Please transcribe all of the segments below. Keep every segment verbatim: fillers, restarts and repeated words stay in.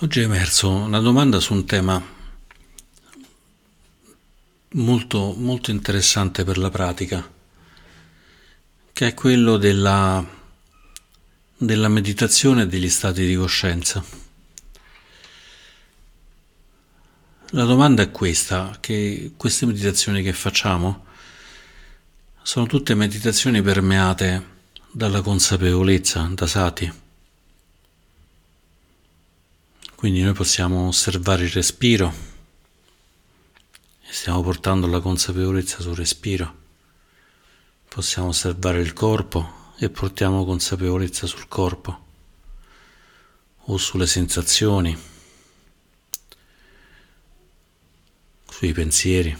Oggi è emerso una domanda su un tema molto, molto interessante per la pratica, che è quello della, della meditazione e degli stati di coscienza. La domanda è questa, che queste meditazioni che facciamo sono tutte meditazioni permeate dalla consapevolezza, da sati. Quindi noi possiamo osservare il respiro e stiamo portando la consapevolezza sul respiro. Possiamo osservare il corpo e portiamo consapevolezza sul corpo o sulle sensazioni, sui pensieri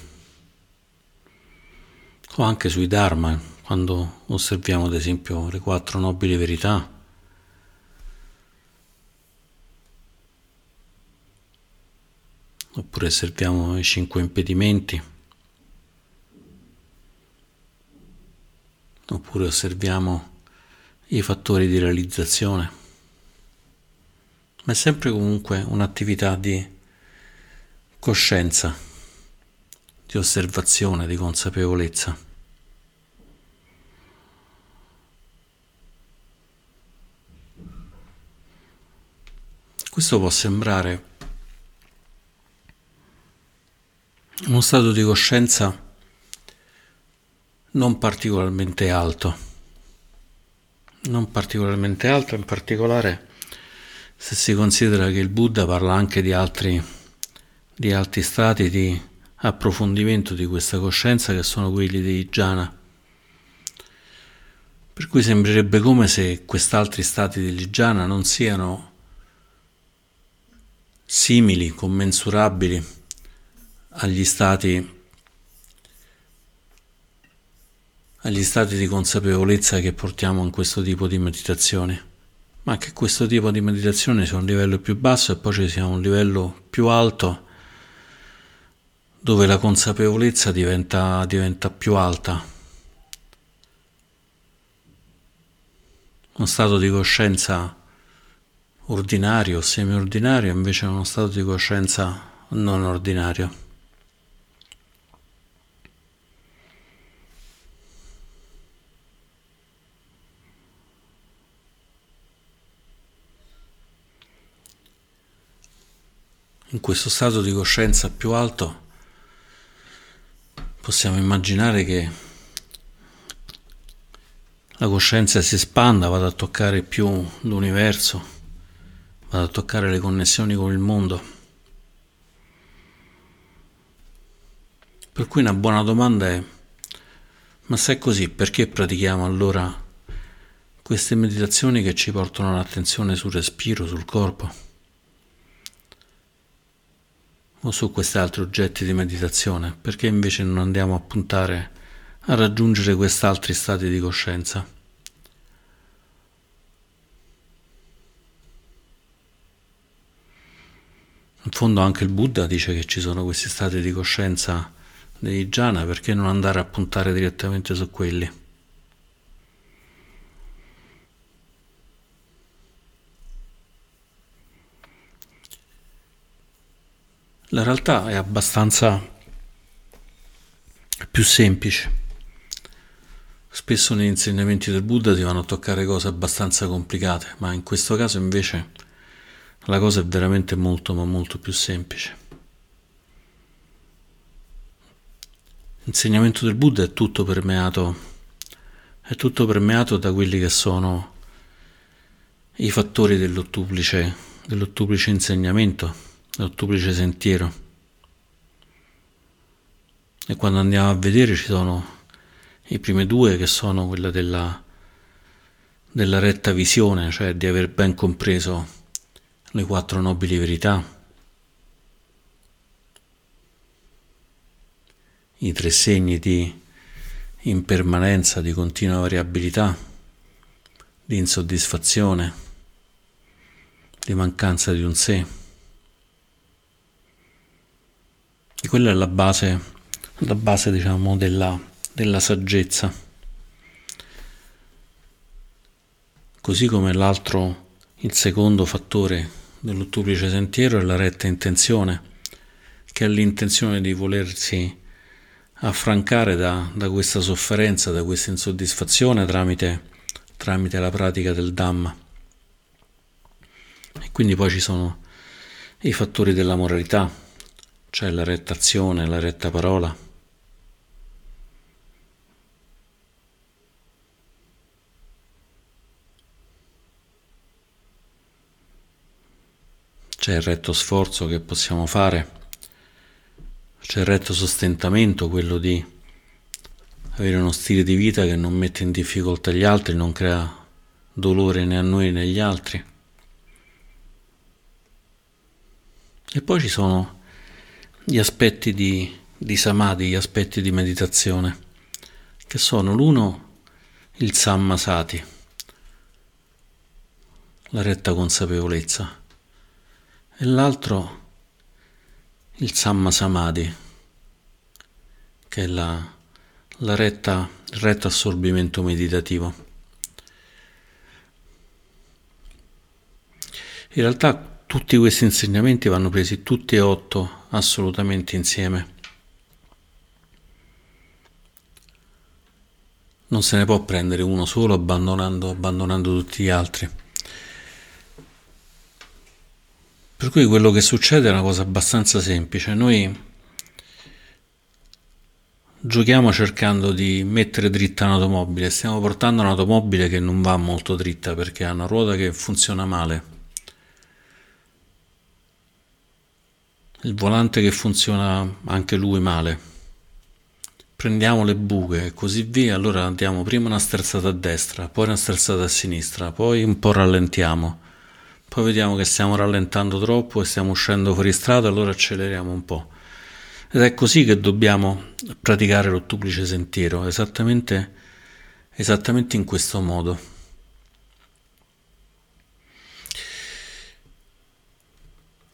o anche sui dharma, quando osserviamo ad esempio le quattro nobili verità. Oppure osserviamo i cinque impedimenti, oppure osserviamo i fattori di realizzazione, ma è sempre comunque un'attività di coscienza, di osservazione, di consapevolezza. Questo può sembrare uno stato di coscienza non particolarmente alto, non particolarmente alto in particolare se si considera che il Buddha parla anche di altri, di altri stati di approfondimento di questa coscienza che sono quelli dei jhāna, per cui sembrerebbe come se quest'altri stati degli jhāna non siano simili, commensurabili agli stati agli stati di consapevolezza che portiamo in questo tipo di meditazione, ma che questo tipo di meditazione sia un livello più basso e poi ci sia un livello più alto dove la consapevolezza diventa, diventa più alta, uno stato di coscienza ordinario, semiordinario, invece uno stato di coscienza non ordinario. In questo stato di coscienza più alto possiamo immaginare che la coscienza si espanda, vada a toccare più l'universo, vada a toccare le connessioni con il mondo. Per cui una buona domanda è: ma se è così, perché pratichiamo allora queste meditazioni che ci portano l'attenzione sul respiro, sul corpo? O su questi altri oggetti di meditazione, perché invece non andiamo a puntare a raggiungere quest'altri stati di coscienza? In fondo anche il Buddha dice che ci sono questi stati di coscienza dei jhana, perché non andare a puntare direttamente su quelli? La realtà è abbastanza più semplice. Spesso negli insegnamenti del Buddha si vanno a toccare cose abbastanza complicate, ma in questo caso invece la cosa è veramente molto ma molto più semplice. L'insegnamento del Buddha è tutto permeato, è tutto permeato da quelli che sono i fattori dell'ottuplice, dell'ottuplice insegnamento, l'ottuplice sentiero. E quando andiamo a vedere ci sono i primi due, che sono quella della, della retta visione, cioè di aver ben compreso le quattro nobili verità, i tre segni di impermanenza, di continua variabilità, di insoddisfazione, di mancanza di un sé. E quella è la base, la base diciamo della, della saggezza, così come l'altro, il secondo fattore dell'ottuplice sentiero è la retta intenzione, che è l'intenzione di volersi affrancare da, da questa sofferenza, da questa insoddisfazione tramite, tramite la pratica del Dhamma. E quindi poi ci sono i fattori della moralità, cioè la retta azione, la retta parola. C'è il retto sforzo che possiamo fare, c'è il retto sostentamento, quello di avere uno stile di vita che non mette in difficoltà gli altri, non crea dolore né a noi né agli altri. E poi ci sono gli aspetti di, di samadhi, gli aspetti di meditazione, che sono l'uno, il samma sati, la retta consapevolezza, e l'altro il samma samadhi, che è la, la retta, il retto assorbimento meditativo. In realtà tutti questi insegnamenti vanno presi tutti e otto assolutamente insieme. Non se ne può prendere uno solo abbandonando, abbandonando tutti gli altri. Per cui quello che succede è una cosa abbastanza semplice. Noi giochiamo cercando di mettere dritta un'automobile, stiamo portando un'automobile che non va molto dritta perché ha una ruota che funziona male, il volante che funziona anche lui male, prendiamo le buche e così via. Allora diamo prima una sterzata a destra, poi una sterzata a sinistra, poi un po' rallentiamo, poi vediamo che stiamo rallentando troppo e stiamo uscendo fuori strada, allora acceleriamo un po'. Ed è così che dobbiamo praticare l'ottuplice sentiero, esattamente, esattamente in questo modo.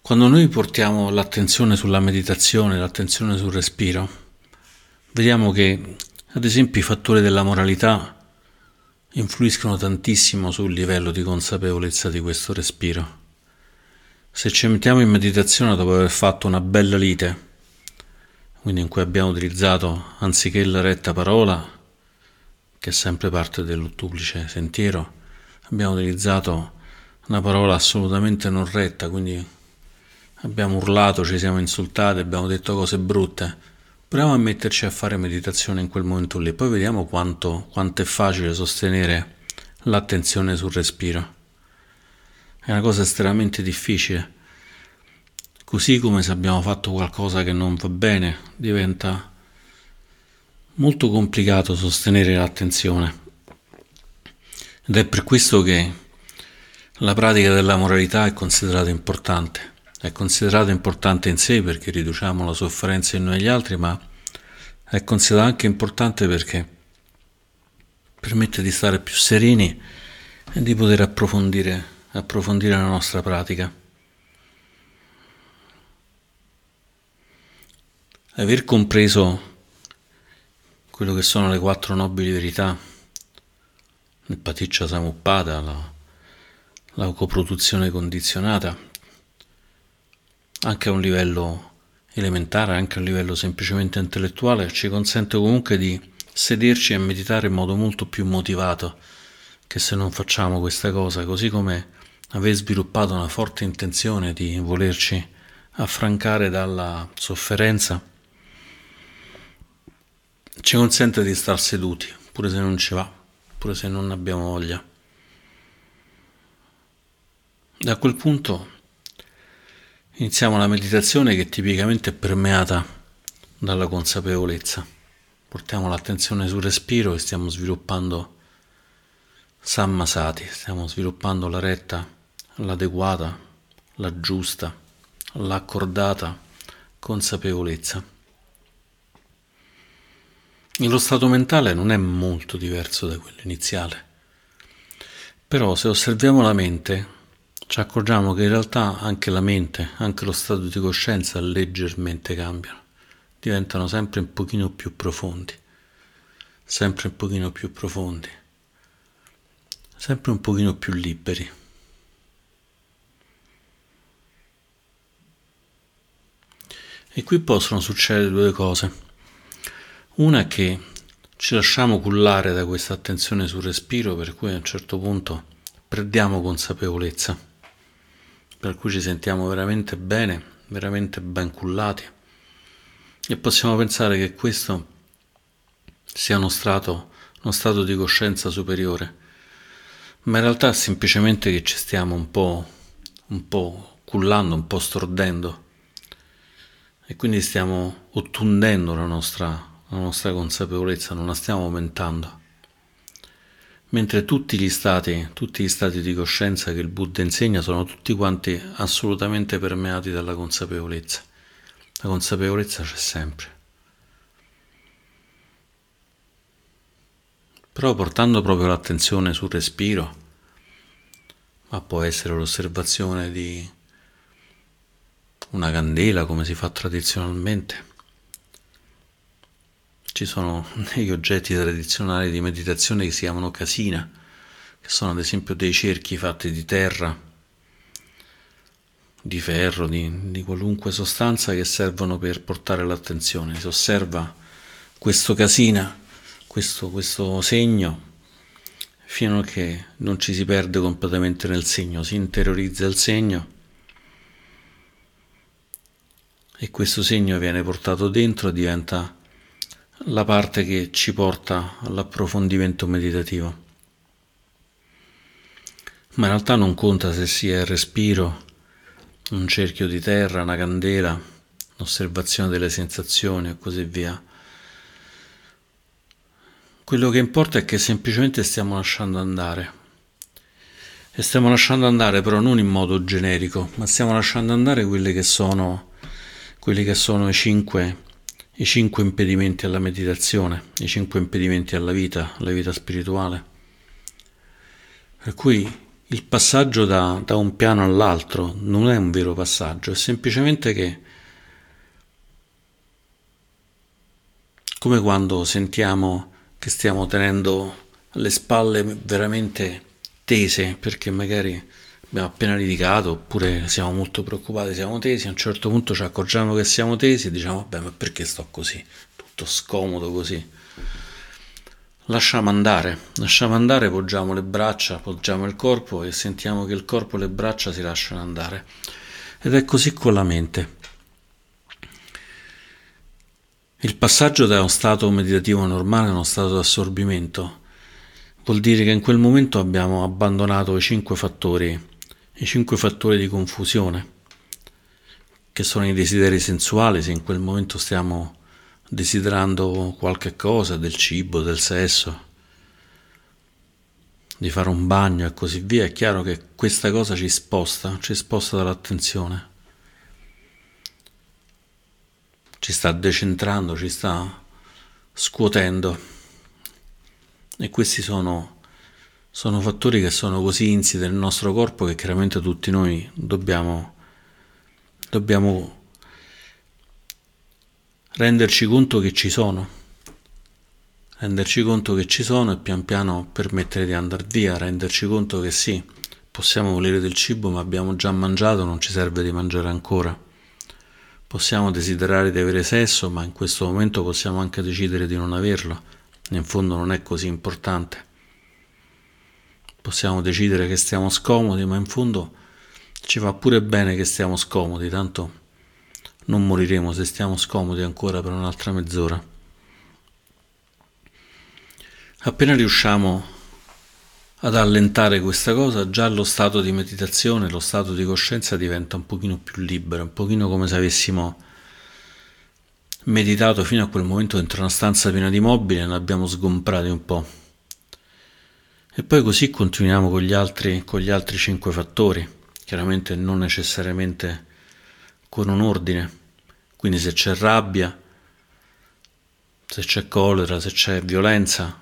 Quando noi portiamo l'attenzione sulla meditazione, l'attenzione sul respiro, vediamo che ad esempio i fattori della moralità influiscono tantissimo sul livello di consapevolezza di questo respiro. Se ci mettiamo in meditazione dopo aver fatto una bella lite, quindi in cui abbiamo utilizzato anziché la retta parola, che è sempre parte dell'ottuplice sentiero, abbiamo utilizzato una parola assolutamente non retta, quindi abbiamo urlato, ci siamo insultati, abbiamo detto cose brutte. Proviamo a metterci a fare meditazione in quel momento lì, poi vediamo quanto, quanto è facile sostenere l'attenzione sul respiro. È una cosa estremamente difficile. Così come se abbiamo fatto qualcosa che non va bene, diventa molto complicato sostenere l'attenzione. Ed è per questo che la pratica della moralità è considerata importante. È considerata importante in sé perché riduciamo la sofferenza in noi e gli altri, ma è considerata anche importante perché permette di stare più sereni e di poter approfondire, approfondire la nostra pratica. Aver compreso quello che sono le quattro nobili verità, il paticca samuppada, la, la coproduzione condizionata, anche a un livello elementare, anche a un livello semplicemente intellettuale, ci consente comunque di sederci e meditare in modo molto più motivato che se non facciamo questa cosa, così come aver sviluppato una forte intenzione di volerci affrancare dalla sofferenza, ci consente di star seduti, pure se non ci va, pure se non abbiamo voglia. Da quel punto iniziamo la meditazione che tipicamente è permeata dalla consapevolezza. Portiamo l'attenzione sul respiro e stiamo sviluppando samma sati, stiamo sviluppando la retta, l'adeguata, la giusta, l'accordata consapevolezza. E lo stato mentale non è molto diverso da quello iniziale, però se osserviamo la mente ci accorgiamo che in realtà anche la mente, anche lo stato di coscienza leggermente cambiano, diventano sempre un pochino più profondi, sempre un pochino più profondi, sempre un pochino più liberi. E qui possono succedere due cose. Una è che ci lasciamo cullare da questa attenzione sul respiro, per cui a un certo punto perdiamo consapevolezza, per cui ci sentiamo veramente bene, veramente ben cullati, e possiamo pensare che questo sia uno strato, uno stato di coscienza superiore, ma in realtà è semplicemente che ci stiamo un po', un po' cullando, un po' stordendo, e quindi stiamo ottundendo la nostra, la nostra consapevolezza, non la stiamo aumentando. Mentre tutti gli stati, tutti gli stati di coscienza che il Buddha insegna sono tutti quanti assolutamente permeati dalla consapevolezza. La consapevolezza c'è sempre. Però portando proprio l'attenzione sul respiro, ma può essere l'osservazione di una candela come si fa tradizionalmente. Ci sono degli oggetti tradizionali di meditazione che si chiamano casina, che sono ad esempio dei cerchi fatti di terra, di ferro, di, di qualunque sostanza, che servono per portare l'attenzione. Si osserva questo casina, questo, questo segno, fino a che non ci si perde completamente nel segno, si interiorizza il segno, e questo segno viene portato dentro e diventa la parte che ci porta all'approfondimento meditativo. Ma in realtà non conta se sia il respiro, un cerchio di terra, una candela, un'osservazione delle sensazioni e così via. Quello che importa è che semplicemente stiamo lasciando andare. E stiamo lasciando andare però non in modo generico, ma stiamo lasciando andare quelli che sono, quelli che sono i cinque I cinque impedimenti alla meditazione, i cinque impedimenti alla vita, alla vita spirituale. Per cui il passaggio da, da un piano all'altro non è un vero passaggio, è semplicemente che, come quando sentiamo che stiamo tenendo le spalle veramente tese, perché magari abbiamo appena litigato, oppure siamo molto preoccupati, siamo tesi, a un certo punto ci accorgiamo che siamo tesi e diciamo vabbè, ma perché sto così, tutto scomodo così? Lasciamo andare, lasciamo andare, poggiamo le braccia, poggiamo il corpo e sentiamo che il corpo e le braccia si lasciano andare. Ed è così con la mente. Il passaggio da uno stato meditativo normale a uno stato di assorbimento vuol dire che in quel momento abbiamo abbandonato i cinque fattori i cinque fattori di confusione, che sono i desideri sensuali, se in quel momento stiamo desiderando qualche cosa, del cibo, del sesso, di fare un bagno e così via. È chiaro che questa cosa ci sposta, ci sposta dall'attenzione, ci sta decentrando, ci sta scuotendo, e questi sono Sono fattori che sono così insiti nel nostro corpo che chiaramente tutti noi dobbiamo, dobbiamo renderci conto che ci sono, renderci conto che ci sono e pian piano permettere di andare via, renderci conto che sì, possiamo volere del cibo, ma abbiamo già mangiato, non ci serve di mangiare ancora. Possiamo desiderare di avere sesso, ma in questo momento possiamo anche decidere di non averlo, in fondo non è così importante. Possiamo decidere che stiamo scomodi, ma in fondo ci va pure bene che stiamo scomodi, tanto non moriremo se stiamo scomodi ancora per un'altra mezz'ora. Appena riusciamo ad allentare questa cosa, già lo stato di meditazione, lo stato di coscienza diventa un pochino più libero, un pochino come se avessimo meditato fino a quel momento dentro una stanza piena di mobili e ne abbiamo sgombrati un po'. E poi così continuiamo con gli altri, con gli altri cinque fattori, chiaramente non necessariamente con un ordine. Quindi se c'è rabbia, se c'è collera, se c'è violenza,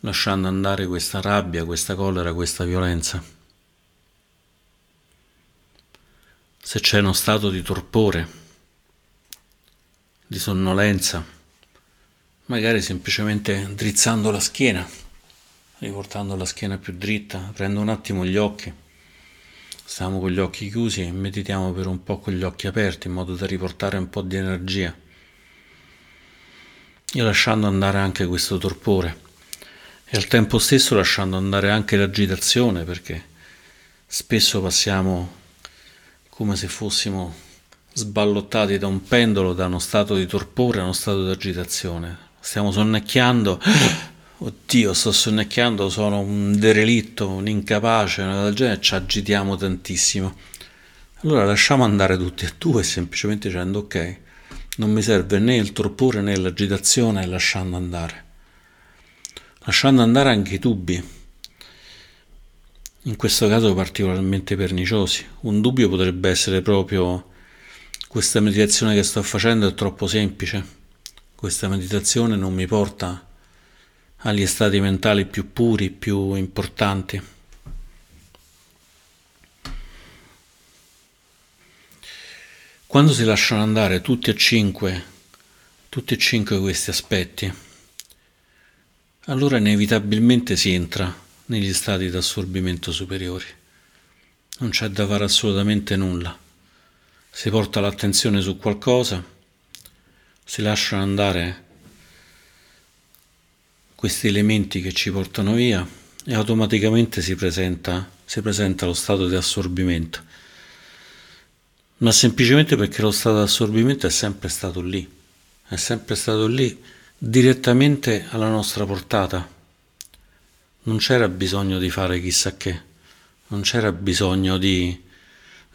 lasciando andare questa rabbia, questa collera, questa violenza. Se c'è uno stato di torpore, di sonnolenza, magari semplicemente drizzando la schiena, riportando la schiena più dritta, aprendo un attimo gli occhi, Stiamo con gli occhi chiusi e meditiamo per un po' con gli occhi aperti, in modo da riportare un po' di energia e lasciando andare anche questo torpore e al tempo stesso lasciando andare anche l'agitazione, perché spesso passiamo come se fossimo sballottati da un pendolo, da uno stato di torpore a uno stato di agitazione. Stiamo sonnecchiando, oddio sto sonnecchiando, sono un derelitto, un incapace, una cosa del genere, ci agitiamo tantissimo. Allora lasciamo andare tutti e due, semplicemente dicendo ok, non mi serve né il torpore né l'agitazione, e lasciando andare. Lasciando andare anche i dubbi, in questo caso particolarmente perniciosi. Un dubbio potrebbe essere proprio: questa meditazione che sto facendo è troppo semplice, questa meditazione non mi porta agli stati mentali più puri, più importanti. Quando si lasciano andare tutti e cinque, tutti e cinque questi aspetti, allora inevitabilmente si entra negli stati di assorbimento superiori. Non c'è da fare assolutamente nulla. Si porta l'attenzione su qualcosa, si lasciano andare questi elementi che ci portano via e automaticamente si presenta, si presenta lo stato di assorbimento. Ma semplicemente perché lo stato di assorbimento è sempre stato lì, è sempre stato lì direttamente alla nostra portata. Non c'era bisogno di fare chissà che, non c'era bisogno di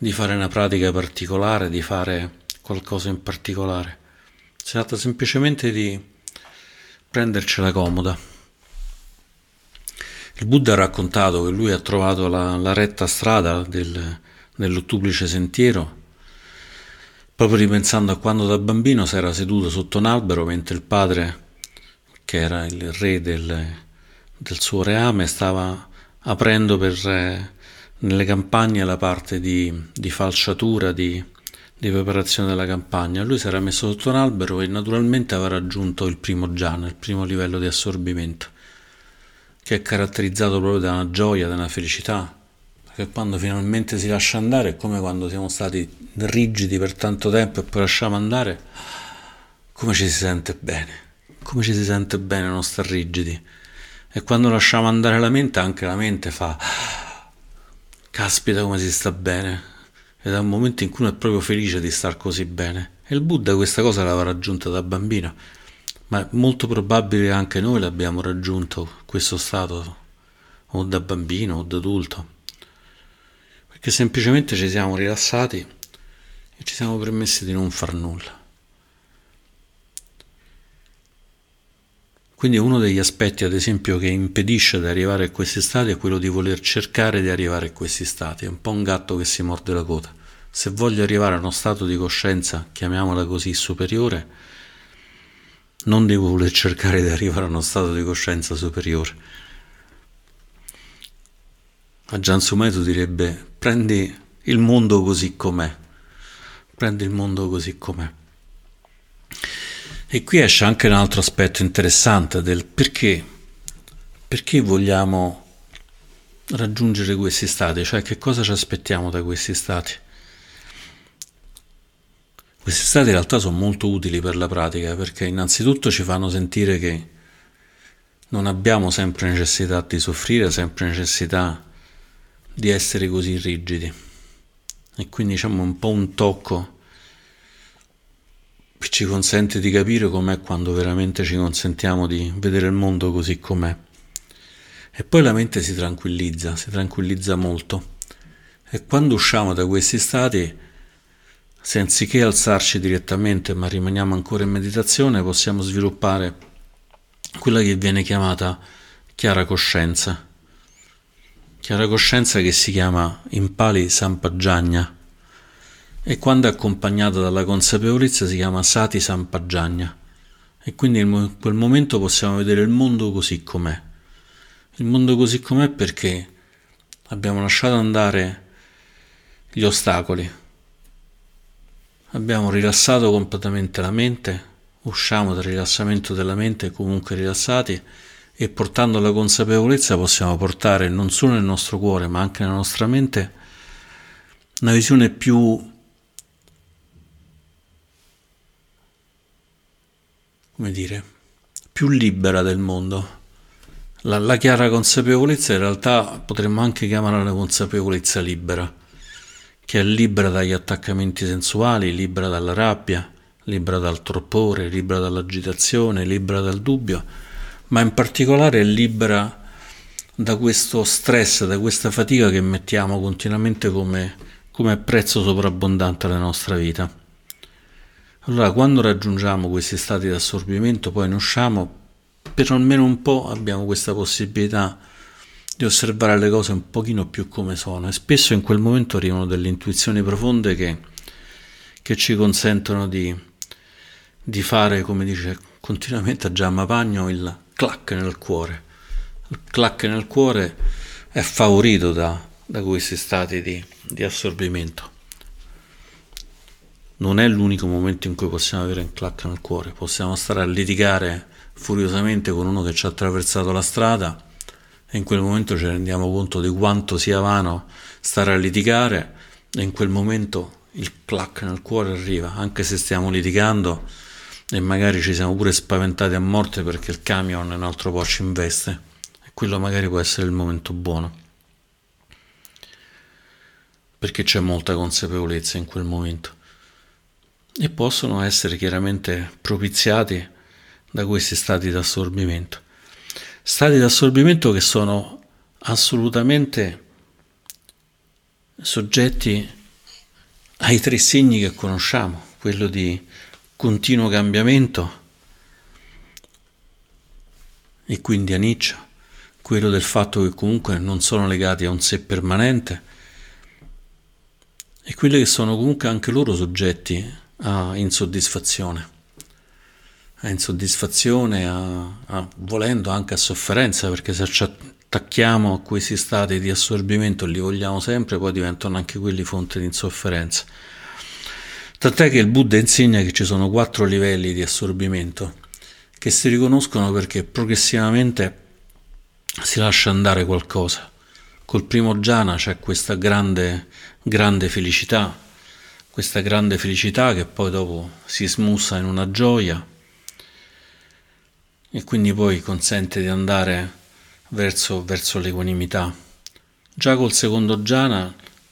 di fare una pratica particolare, di fare qualcosa in particolare. Si tratta semplicemente di prendercela comoda. Il Buddha ha raccontato che lui ha trovato la, la retta strada del, dell'ottuplice sentiero proprio ripensando a quando da bambino si era seduto sotto un albero mentre il padre, che era il re del, del suo reame, stava aprendo per... nelle campagne la parte di, di falciatura, di, di preparazione della campagna. Lui si era messo sotto un albero e naturalmente aveva raggiunto il primo jhāna, il primo livello di assorbimento, che è caratterizzato proprio da una gioia, da una felicità, perché quando finalmente si lascia andare è come quando siamo stati rigidi per tanto tempo e poi lasciamo andare, come ci si sente bene, come ci si sente bene non star rigidi. E quando lasciamo andare la mente, anche la mente fa: caspita come si sta bene. Ed è un momento in cui uno è proprio felice di star così bene. E il Buddha questa cosa l'aveva raggiunta da bambino, ma è molto probabile che anche noi l'abbiamo raggiunto questo stato o da bambino o da adulto, perché semplicemente ci siamo rilassati e ci siamo permessi di non far nulla. Quindi uno degli aspetti, ad esempio, che impedisce di arrivare a questi stati è quello di voler cercare di arrivare a questi stati. È un po' un gatto che si morde la coda. Se voglio arrivare a uno stato di coscienza, chiamiamola così, superiore, non devo voler cercare di arrivare a uno stato di coscienza superiore. Ajahn Sumedho direbbe: prendi il mondo così com'è. Prendi il mondo così com'è. E qui esce anche un altro aspetto interessante del perché, perché vogliamo raggiungere questi stati, cioè che cosa ci aspettiamo da questi stati. Questi stati in realtà sono molto utili per la pratica, perché innanzitutto ci fanno sentire che non abbiamo sempre necessità di soffrire, sempre necessità di essere così rigidi, e quindi diciamo un po' un tocco ci consente di capire com'è quando veramente ci consentiamo di vedere il mondo così com'è. E poi la mente si tranquillizza, si tranquillizza molto, e quando usciamo da questi stati, se anziché alzarci direttamente ma rimaniamo ancora in meditazione, possiamo sviluppare quella che viene chiamata chiara coscienza, chiara coscienza che si chiama in pali sampajañña, e quando è accompagnata dalla consapevolezza si chiama sati sampajañña. E quindi in quel momento possiamo vedere il mondo così com'è. Il mondo così com'è perché abbiamo lasciato andare gli ostacoli, abbiamo rilassato completamente la mente, usciamo dal rilassamento della mente comunque rilassati, e portando la consapevolezza possiamo portare non solo nel nostro cuore ma anche nella nostra mente una visione più, come dire, più libera del mondo. La, la chiara consapevolezza in realtà potremmo anche chiamarla una consapevolezza libera, che è libera dagli attaccamenti sensuali, libera dalla rabbia, libera dal torpore, libera dall'agitazione, libera dal dubbio, ma in particolare è libera da questo stress, da questa fatica che mettiamo continuamente come, come prezzo sovrabbondante alla nostra vita. Allora, quando raggiungiamo questi stati di assorbimento, poi ne usciamo, per almeno un po' abbiamo questa possibilità di osservare le cose un pochino più come sono, e spesso in quel momento arrivano delle intuizioni profonde che, che ci consentono di, di fare, come dice continuamente a Gian Caliano, il clac nel cuore. Il clac nel cuore è favorito da, da questi stati di, di assorbimento. Non è l'unico momento in cui possiamo avere un clac nel cuore, possiamo stare a litigare furiosamente con uno che ci ha attraversato la strada e in quel momento ci rendiamo conto di quanto sia vano stare a litigare, e in quel momento il clac nel cuore arriva, anche se stiamo litigando e magari ci siamo pure spaventati a morte perché il camion un altro po' ci investe. Quello magari può essere il momento buono, perché c'è molta consapevolezza in quel momento, e possono essere chiaramente propiziati da questi stati di assorbimento. Stati di assorbimento che sono assolutamente soggetti ai tre segni che conosciamo, quello di continuo cambiamento, e quindi anicca, quello del fatto che comunque non sono legati a un sé permanente, e quelli che sono comunque anche loro soggetti a insoddisfazione, a insoddisfazione, a, a volendo anche a sofferenza, perché se ci attacchiamo a questi stati di assorbimento li vogliamo sempre, poi diventano anche quelli fonte di insofferenza. Tant'è che il Buddha insegna che ci sono quattro livelli di assorbimento che si riconoscono perché progressivamente si lascia andare qualcosa. Col primo jhāna c'è questa grande, grande felicità, questa grande felicità che poi dopo si smussa in una gioia, e quindi poi consente di andare verso, verso l'equanimità. Già col secondo jhāna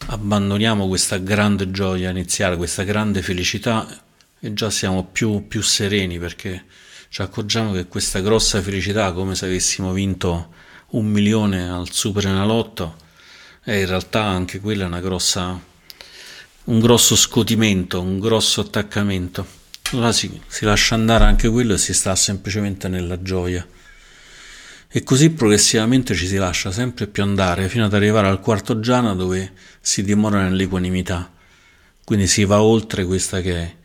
abbandoniamo questa grande gioia iniziale, questa grande felicità, e già siamo più, più sereni, perché ci accorgiamo che questa grossa felicità, come se avessimo vinto un milione al Superenalotto, è in realtà anche quella una grossa, un grosso scotimento, un grosso attaccamento. Allora si, si lascia andare anche quello e si sta semplicemente nella gioia, e così progressivamente ci si lascia sempre più andare fino ad arrivare al quarto jhāna, dove si dimora nell'equanimità, quindi si va oltre questa che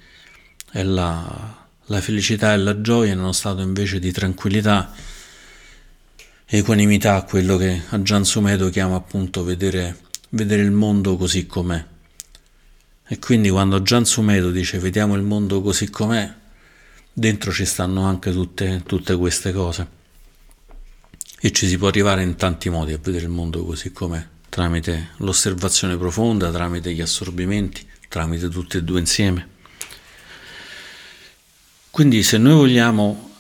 è la, la felicità e la gioia in uno stato invece di tranquillità. Equanimità, quello che Ajahn Sumedho chiama appunto vedere, vedere il mondo così com'è. E quindi quando Ajahn Sumedho dice vediamo il mondo così com'è, dentro ci stanno anche tutte, tutte queste cose. E ci si può arrivare in tanti modi a vedere il mondo così com'è, tramite l'osservazione profonda, tramite gli assorbimenti, tramite tutti e due insieme. Quindi se noi vogliamo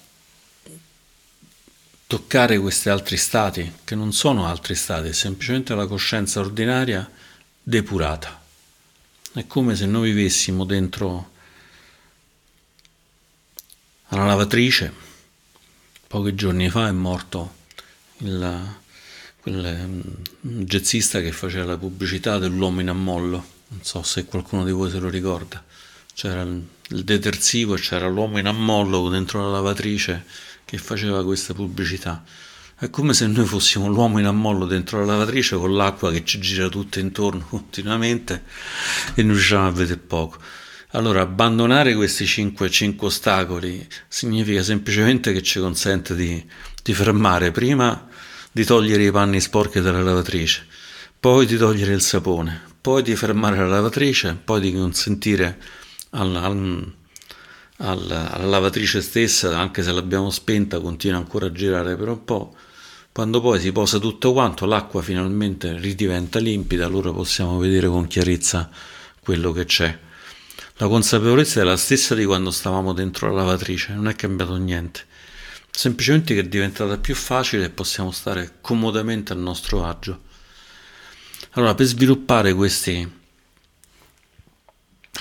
toccare questi altri stati, che non sono altri stati, è semplicemente la coscienza ordinaria depurata. È come se noi vivessimo dentro alla lavatrice. Pochi giorni fa è morto il, quel jazzista che faceva la pubblicità dell'uomo in ammollo, non so se qualcuno di voi se lo ricorda. C'era il detersivo e c'era l'uomo in ammollo dentro la lavatrice che faceva questa pubblicità. È come se noi fossimo l'uomo in ammollo dentro la lavatrice, con l'acqua che ci gira tutto intorno continuamente, e non riusciamo a vedere poco. Allora abbandonare questi cinque, cinque ostacoli significa semplicemente che ci consente di, di fermare, prima di togliere i panni sporchi dalla lavatrice, poi di togliere il sapone, poi di fermare la lavatrice, poi di consentire al, al alla lavatrice stessa, anche se l'abbiamo spenta, continua ancora a girare per un po', Quando poi si posa tutto quanto, l'acqua finalmente ridiventa limpida, allora possiamo vedere con chiarezza quello che c'è. La consapevolezza è la stessa di quando stavamo dentro la lavatrice, non è cambiato niente, semplicemente che è diventata più facile e possiamo stare comodamente al nostro agio. Allora, per sviluppare questi,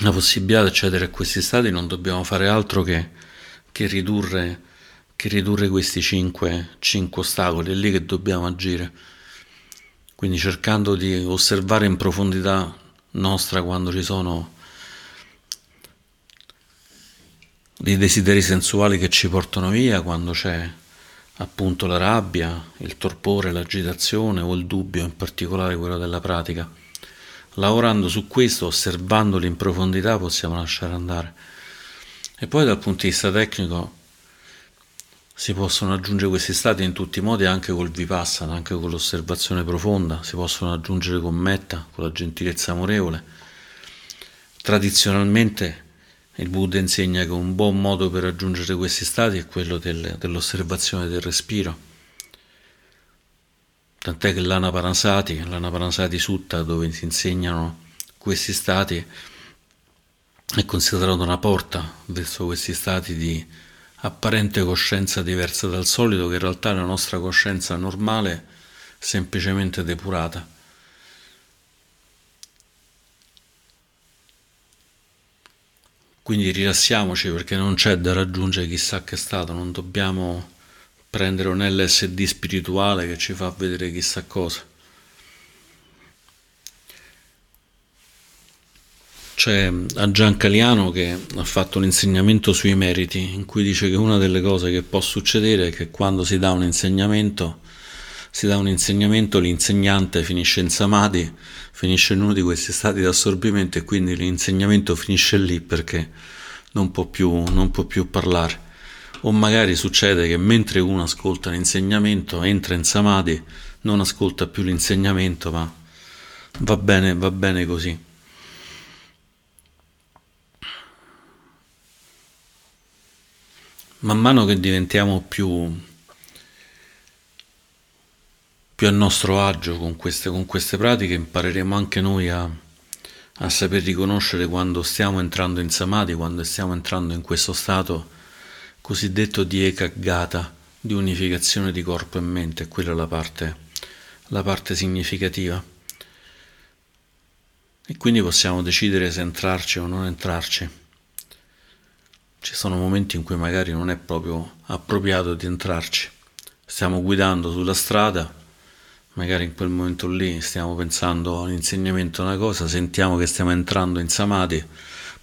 la possibilità di accedere a questi stati, non dobbiamo fare altro che, che ridurre che ridurre questi cinque, cinque ostacoli. È lì che dobbiamo agire, quindi cercando di osservare in profondità nostra quando ci sono dei desideri sensuali che ci portano via, quando c'è appunto la rabbia, il torpore, l'agitazione o il dubbio, in particolare quello della pratica. Lavorando su questo, osservandoli in profondità, possiamo lasciare andare. E poi dal punto di vista tecnico si possono aggiungere questi stati in tutti i modi, anche col vipassana, anche con l'osservazione profonda, si possono aggiungere con metta, con la gentilezza amorevole. Tradizionalmente il Buddha insegna che un buon modo per raggiungere questi stati è quello del, dell'osservazione del respiro. Tant'è che l'Anapanasati, l'Anapanasati Sutta, dove si insegnano questi stati, è considerata una porta verso questi stati di apparente coscienza diversa dal solito, che in realtà è la nostra coscienza normale, semplicemente depurata. Quindi rilassiamoci, perché non c'è da raggiungere chissà che stato, non dobbiamo prendere un L S D spirituale che ci fa vedere chissà cosa. C'è Gian Caliano che ha fatto un insegnamento sui meriti, in cui dice che una delle cose che può succedere è che quando si dà un insegnamento, si dà un insegnamento, l'insegnante finisce in samadhi, finisce in uno di questi stati di assorbimento, e quindi l'insegnamento finisce lì perché non può più, non può più parlare. O magari succede che mentre uno ascolta l'insegnamento entra in samadhi, non ascolta più l'insegnamento, ma va bene, va bene così. Man mano che diventiamo più, più a nostro agio con queste, con queste pratiche, impareremo anche noi a, a saper riconoscere quando stiamo entrando in samadhi, quando stiamo entrando in questo stato cosiddetto di ekaggata, di unificazione di corpo e mente. Quella è la parte, la parte significativa, e quindi possiamo decidere se entrarci o non entrarci. Ci sono momenti in cui magari non è proprio appropriato di entrarci, stiamo guidando sulla strada, magari in quel momento lì stiamo pensando all'insegnamento, una cosa, sentiamo che stiamo entrando in samadhi,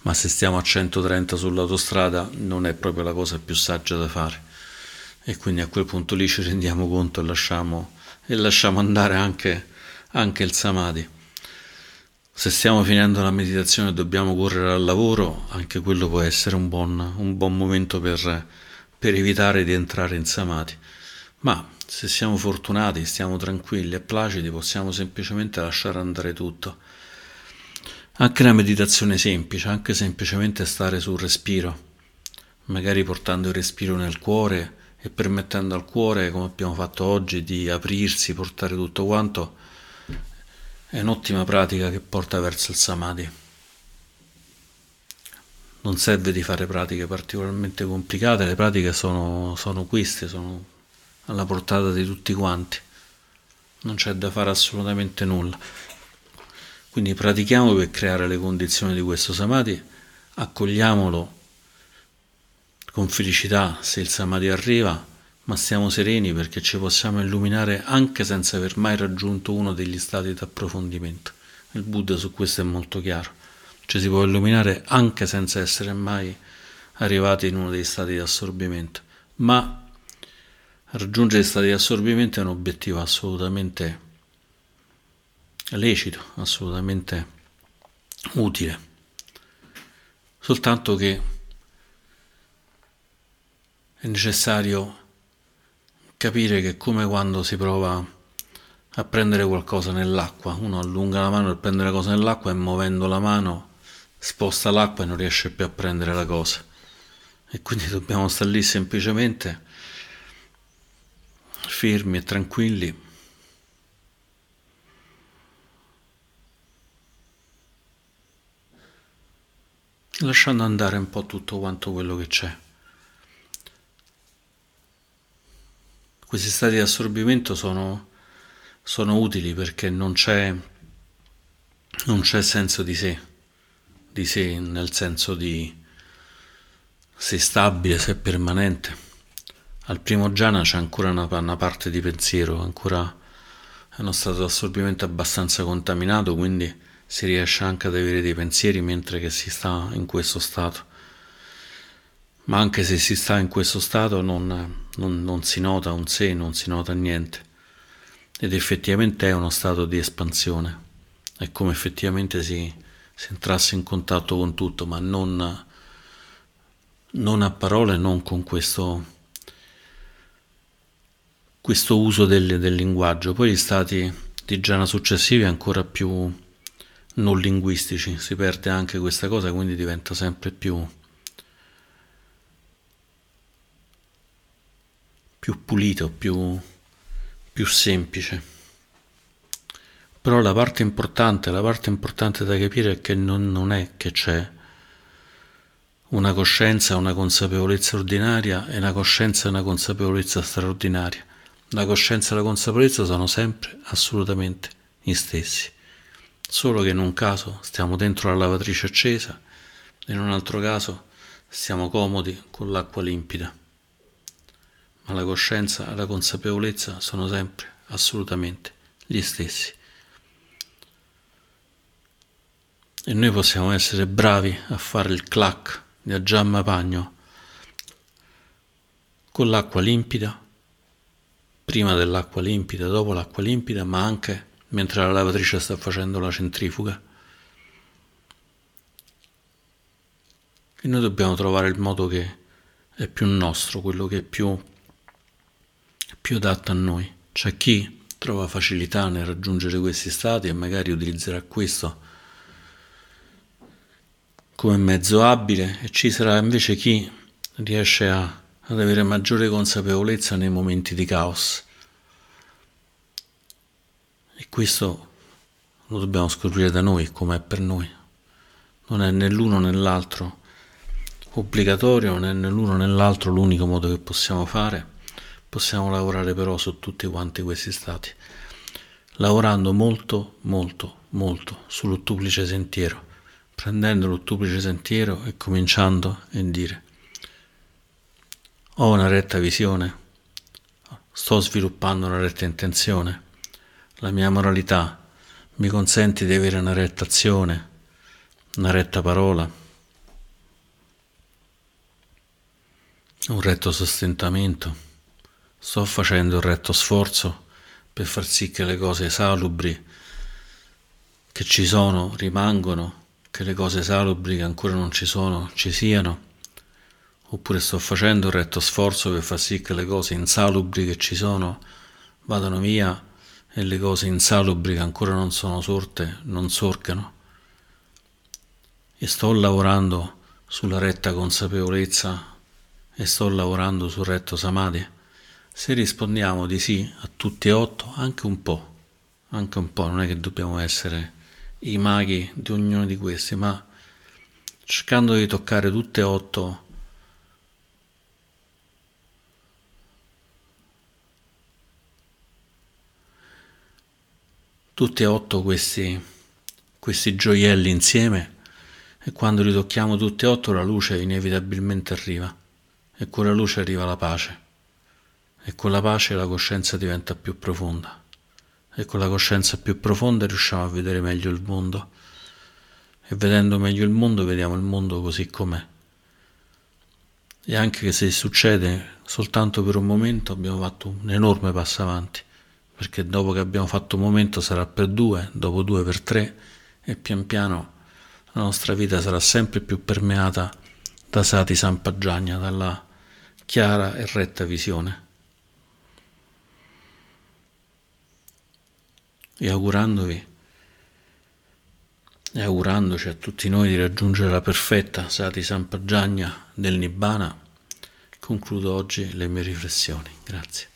ma se stiamo a centotrenta sull'autostrada non è proprio la cosa più saggia da fare, e quindi a quel punto lì ci rendiamo conto e lasciamo, e lasciamo andare anche, anche il samadhi. Se stiamo finendo la meditazione e dobbiamo correre al lavoro, anche quello può essere un buon, un buon momento per, per evitare di entrare in samadhi. Ma se siamo fortunati, stiamo tranquilli e placidi, possiamo semplicemente lasciare andare tutto. Anche una meditazione semplice, anche semplicemente stare sul respiro, magari portando il respiro nel cuore e permettendo al cuore, come abbiamo fatto oggi, di aprirsi, portare tutto quanto, è un'ottima pratica che porta verso il samadhi. Non serve di fare pratiche particolarmente complicate, le pratiche sono, sono queste, sono alla portata di tutti quanti, non c'è da fare assolutamente nulla. Quindi pratichiamo per creare le condizioni di questo samadhi, accogliamolo con felicità se il samadhi arriva, ma siamo sereni perché ci possiamo illuminare anche senza aver mai raggiunto uno degli stati di approfondimento. Il Buddha su questo è molto chiaro, ci si può illuminare anche senza essere mai arrivati in uno degli stati di assorbimento, ma raggiungere gli stati di assorbimento è un obiettivo assolutamente lecito, assolutamente utile, soltanto che è necessario capire che, come quando si prova a prendere qualcosa nell'acqua, uno allunga la mano per prendere la cosa nell'acqua e muovendo la mano sposta l'acqua e non riesce più a prendere la cosa, e quindi dobbiamo stare lì semplicemente fermi e tranquilli, lasciando andare un po' tutto quanto quello che c'è. Questi stati di assorbimento sono, sono utili perché non c'è, non c'è senso di sé, di sé nel senso di se stabile, se permanente. Al primo jhana c'è ancora una, una parte di pensiero, ancora è uno stato di assorbimento abbastanza contaminato, quindi si riesce anche ad avere dei pensieri mentre che si sta in questo stato. Ma anche se si sta in questo stato non, non, non si nota un sé, non si nota niente. Ed effettivamente è uno stato di espansione. È come effettivamente si, si entrasse in contatto con tutto, ma non, non a parole, non con questo... questo uso del, del linguaggio. Poi gli stati di jhana successivi ancora più non linguistici, si perde anche questa cosa, quindi diventa sempre più più pulito, più, più semplice. Però la parte importante, la parte importante da capire è che non, non è che c'è una coscienza, una consapevolezza ordinaria e una coscienza e una consapevolezza straordinaria. La coscienza e la consapevolezza sono sempre assolutamente gli stessi, solo che in un caso stiamo dentro la lavatrice accesa, in un altro caso stiamo comodi con l'acqua limpida, ma la coscienza e la consapevolezza sono sempre assolutamente gli stessi. E noi possiamo essere bravi a fare il clac di Ajahn Mapagno con l'acqua limpida, prima dell'acqua limpida, dopo l'acqua limpida, ma anche mentre la lavatrice sta facendo la centrifuga. E noi dobbiamo trovare il modo che è più nostro, quello che è più, più adatto a noi. C'è chi trova facilità nel raggiungere questi stati e magari utilizzerà questo come mezzo abile, e ci sarà invece chi riesce a ad avere maggiore consapevolezza nei momenti di caos. E questo lo dobbiamo scoprire da noi, com'è per noi. Non è né l'uno né l'altro obbligatorio, non è né l'uno né l'altro l'unico modo che possiamo fare. Possiamo lavorare però su tutti quanti questi stati, lavorando molto, molto, molto sull'ottuplice sentiero, prendendo l'ottuplice sentiero e cominciando a dire: ho una retta visione, sto sviluppando una retta intenzione, la mia moralità mi consente di avere una retta azione, una retta parola, un retto sostentamento, sto facendo un retto sforzo per far sì che le cose salubri che ci sono rimangano, che le cose salubri che ancora non ci sono ci siano. Oppure sto facendo un retto sforzo per far sì che le cose insalubri che ci sono vadano via e le cose insalubri che ancora non sono sorte non sorgano. E sto lavorando sulla retta consapevolezza e sto lavorando sul retto samadhi. Se rispondiamo di sì a tutti e otto, anche un po', anche un po', non è che dobbiamo essere i maghi di ognuno di questi, ma cercando di toccare tutte e otto tutti e otto questi, questi gioielli insieme, e quando li tocchiamo tutti e otto la luce inevitabilmente arriva, e con la luce arriva la pace, e con la pace la coscienza diventa più profonda, e con la coscienza più profonda riusciamo a vedere meglio il mondo, e vedendo meglio il mondo vediamo il mondo così com'è, e anche che se succede soltanto per un momento abbiamo fatto un enorme passo avanti, perché dopo che abbiamo fatto un momento sarà per due, dopo due per tre, e pian piano la nostra vita sarà sempre più permeata da sati sampajañña, dalla chiara e retta visione. E augurandovi, e augurandoci a tutti noi di raggiungere la perfetta sati sampajañña del Nibbana, concludo oggi le mie riflessioni. Grazie.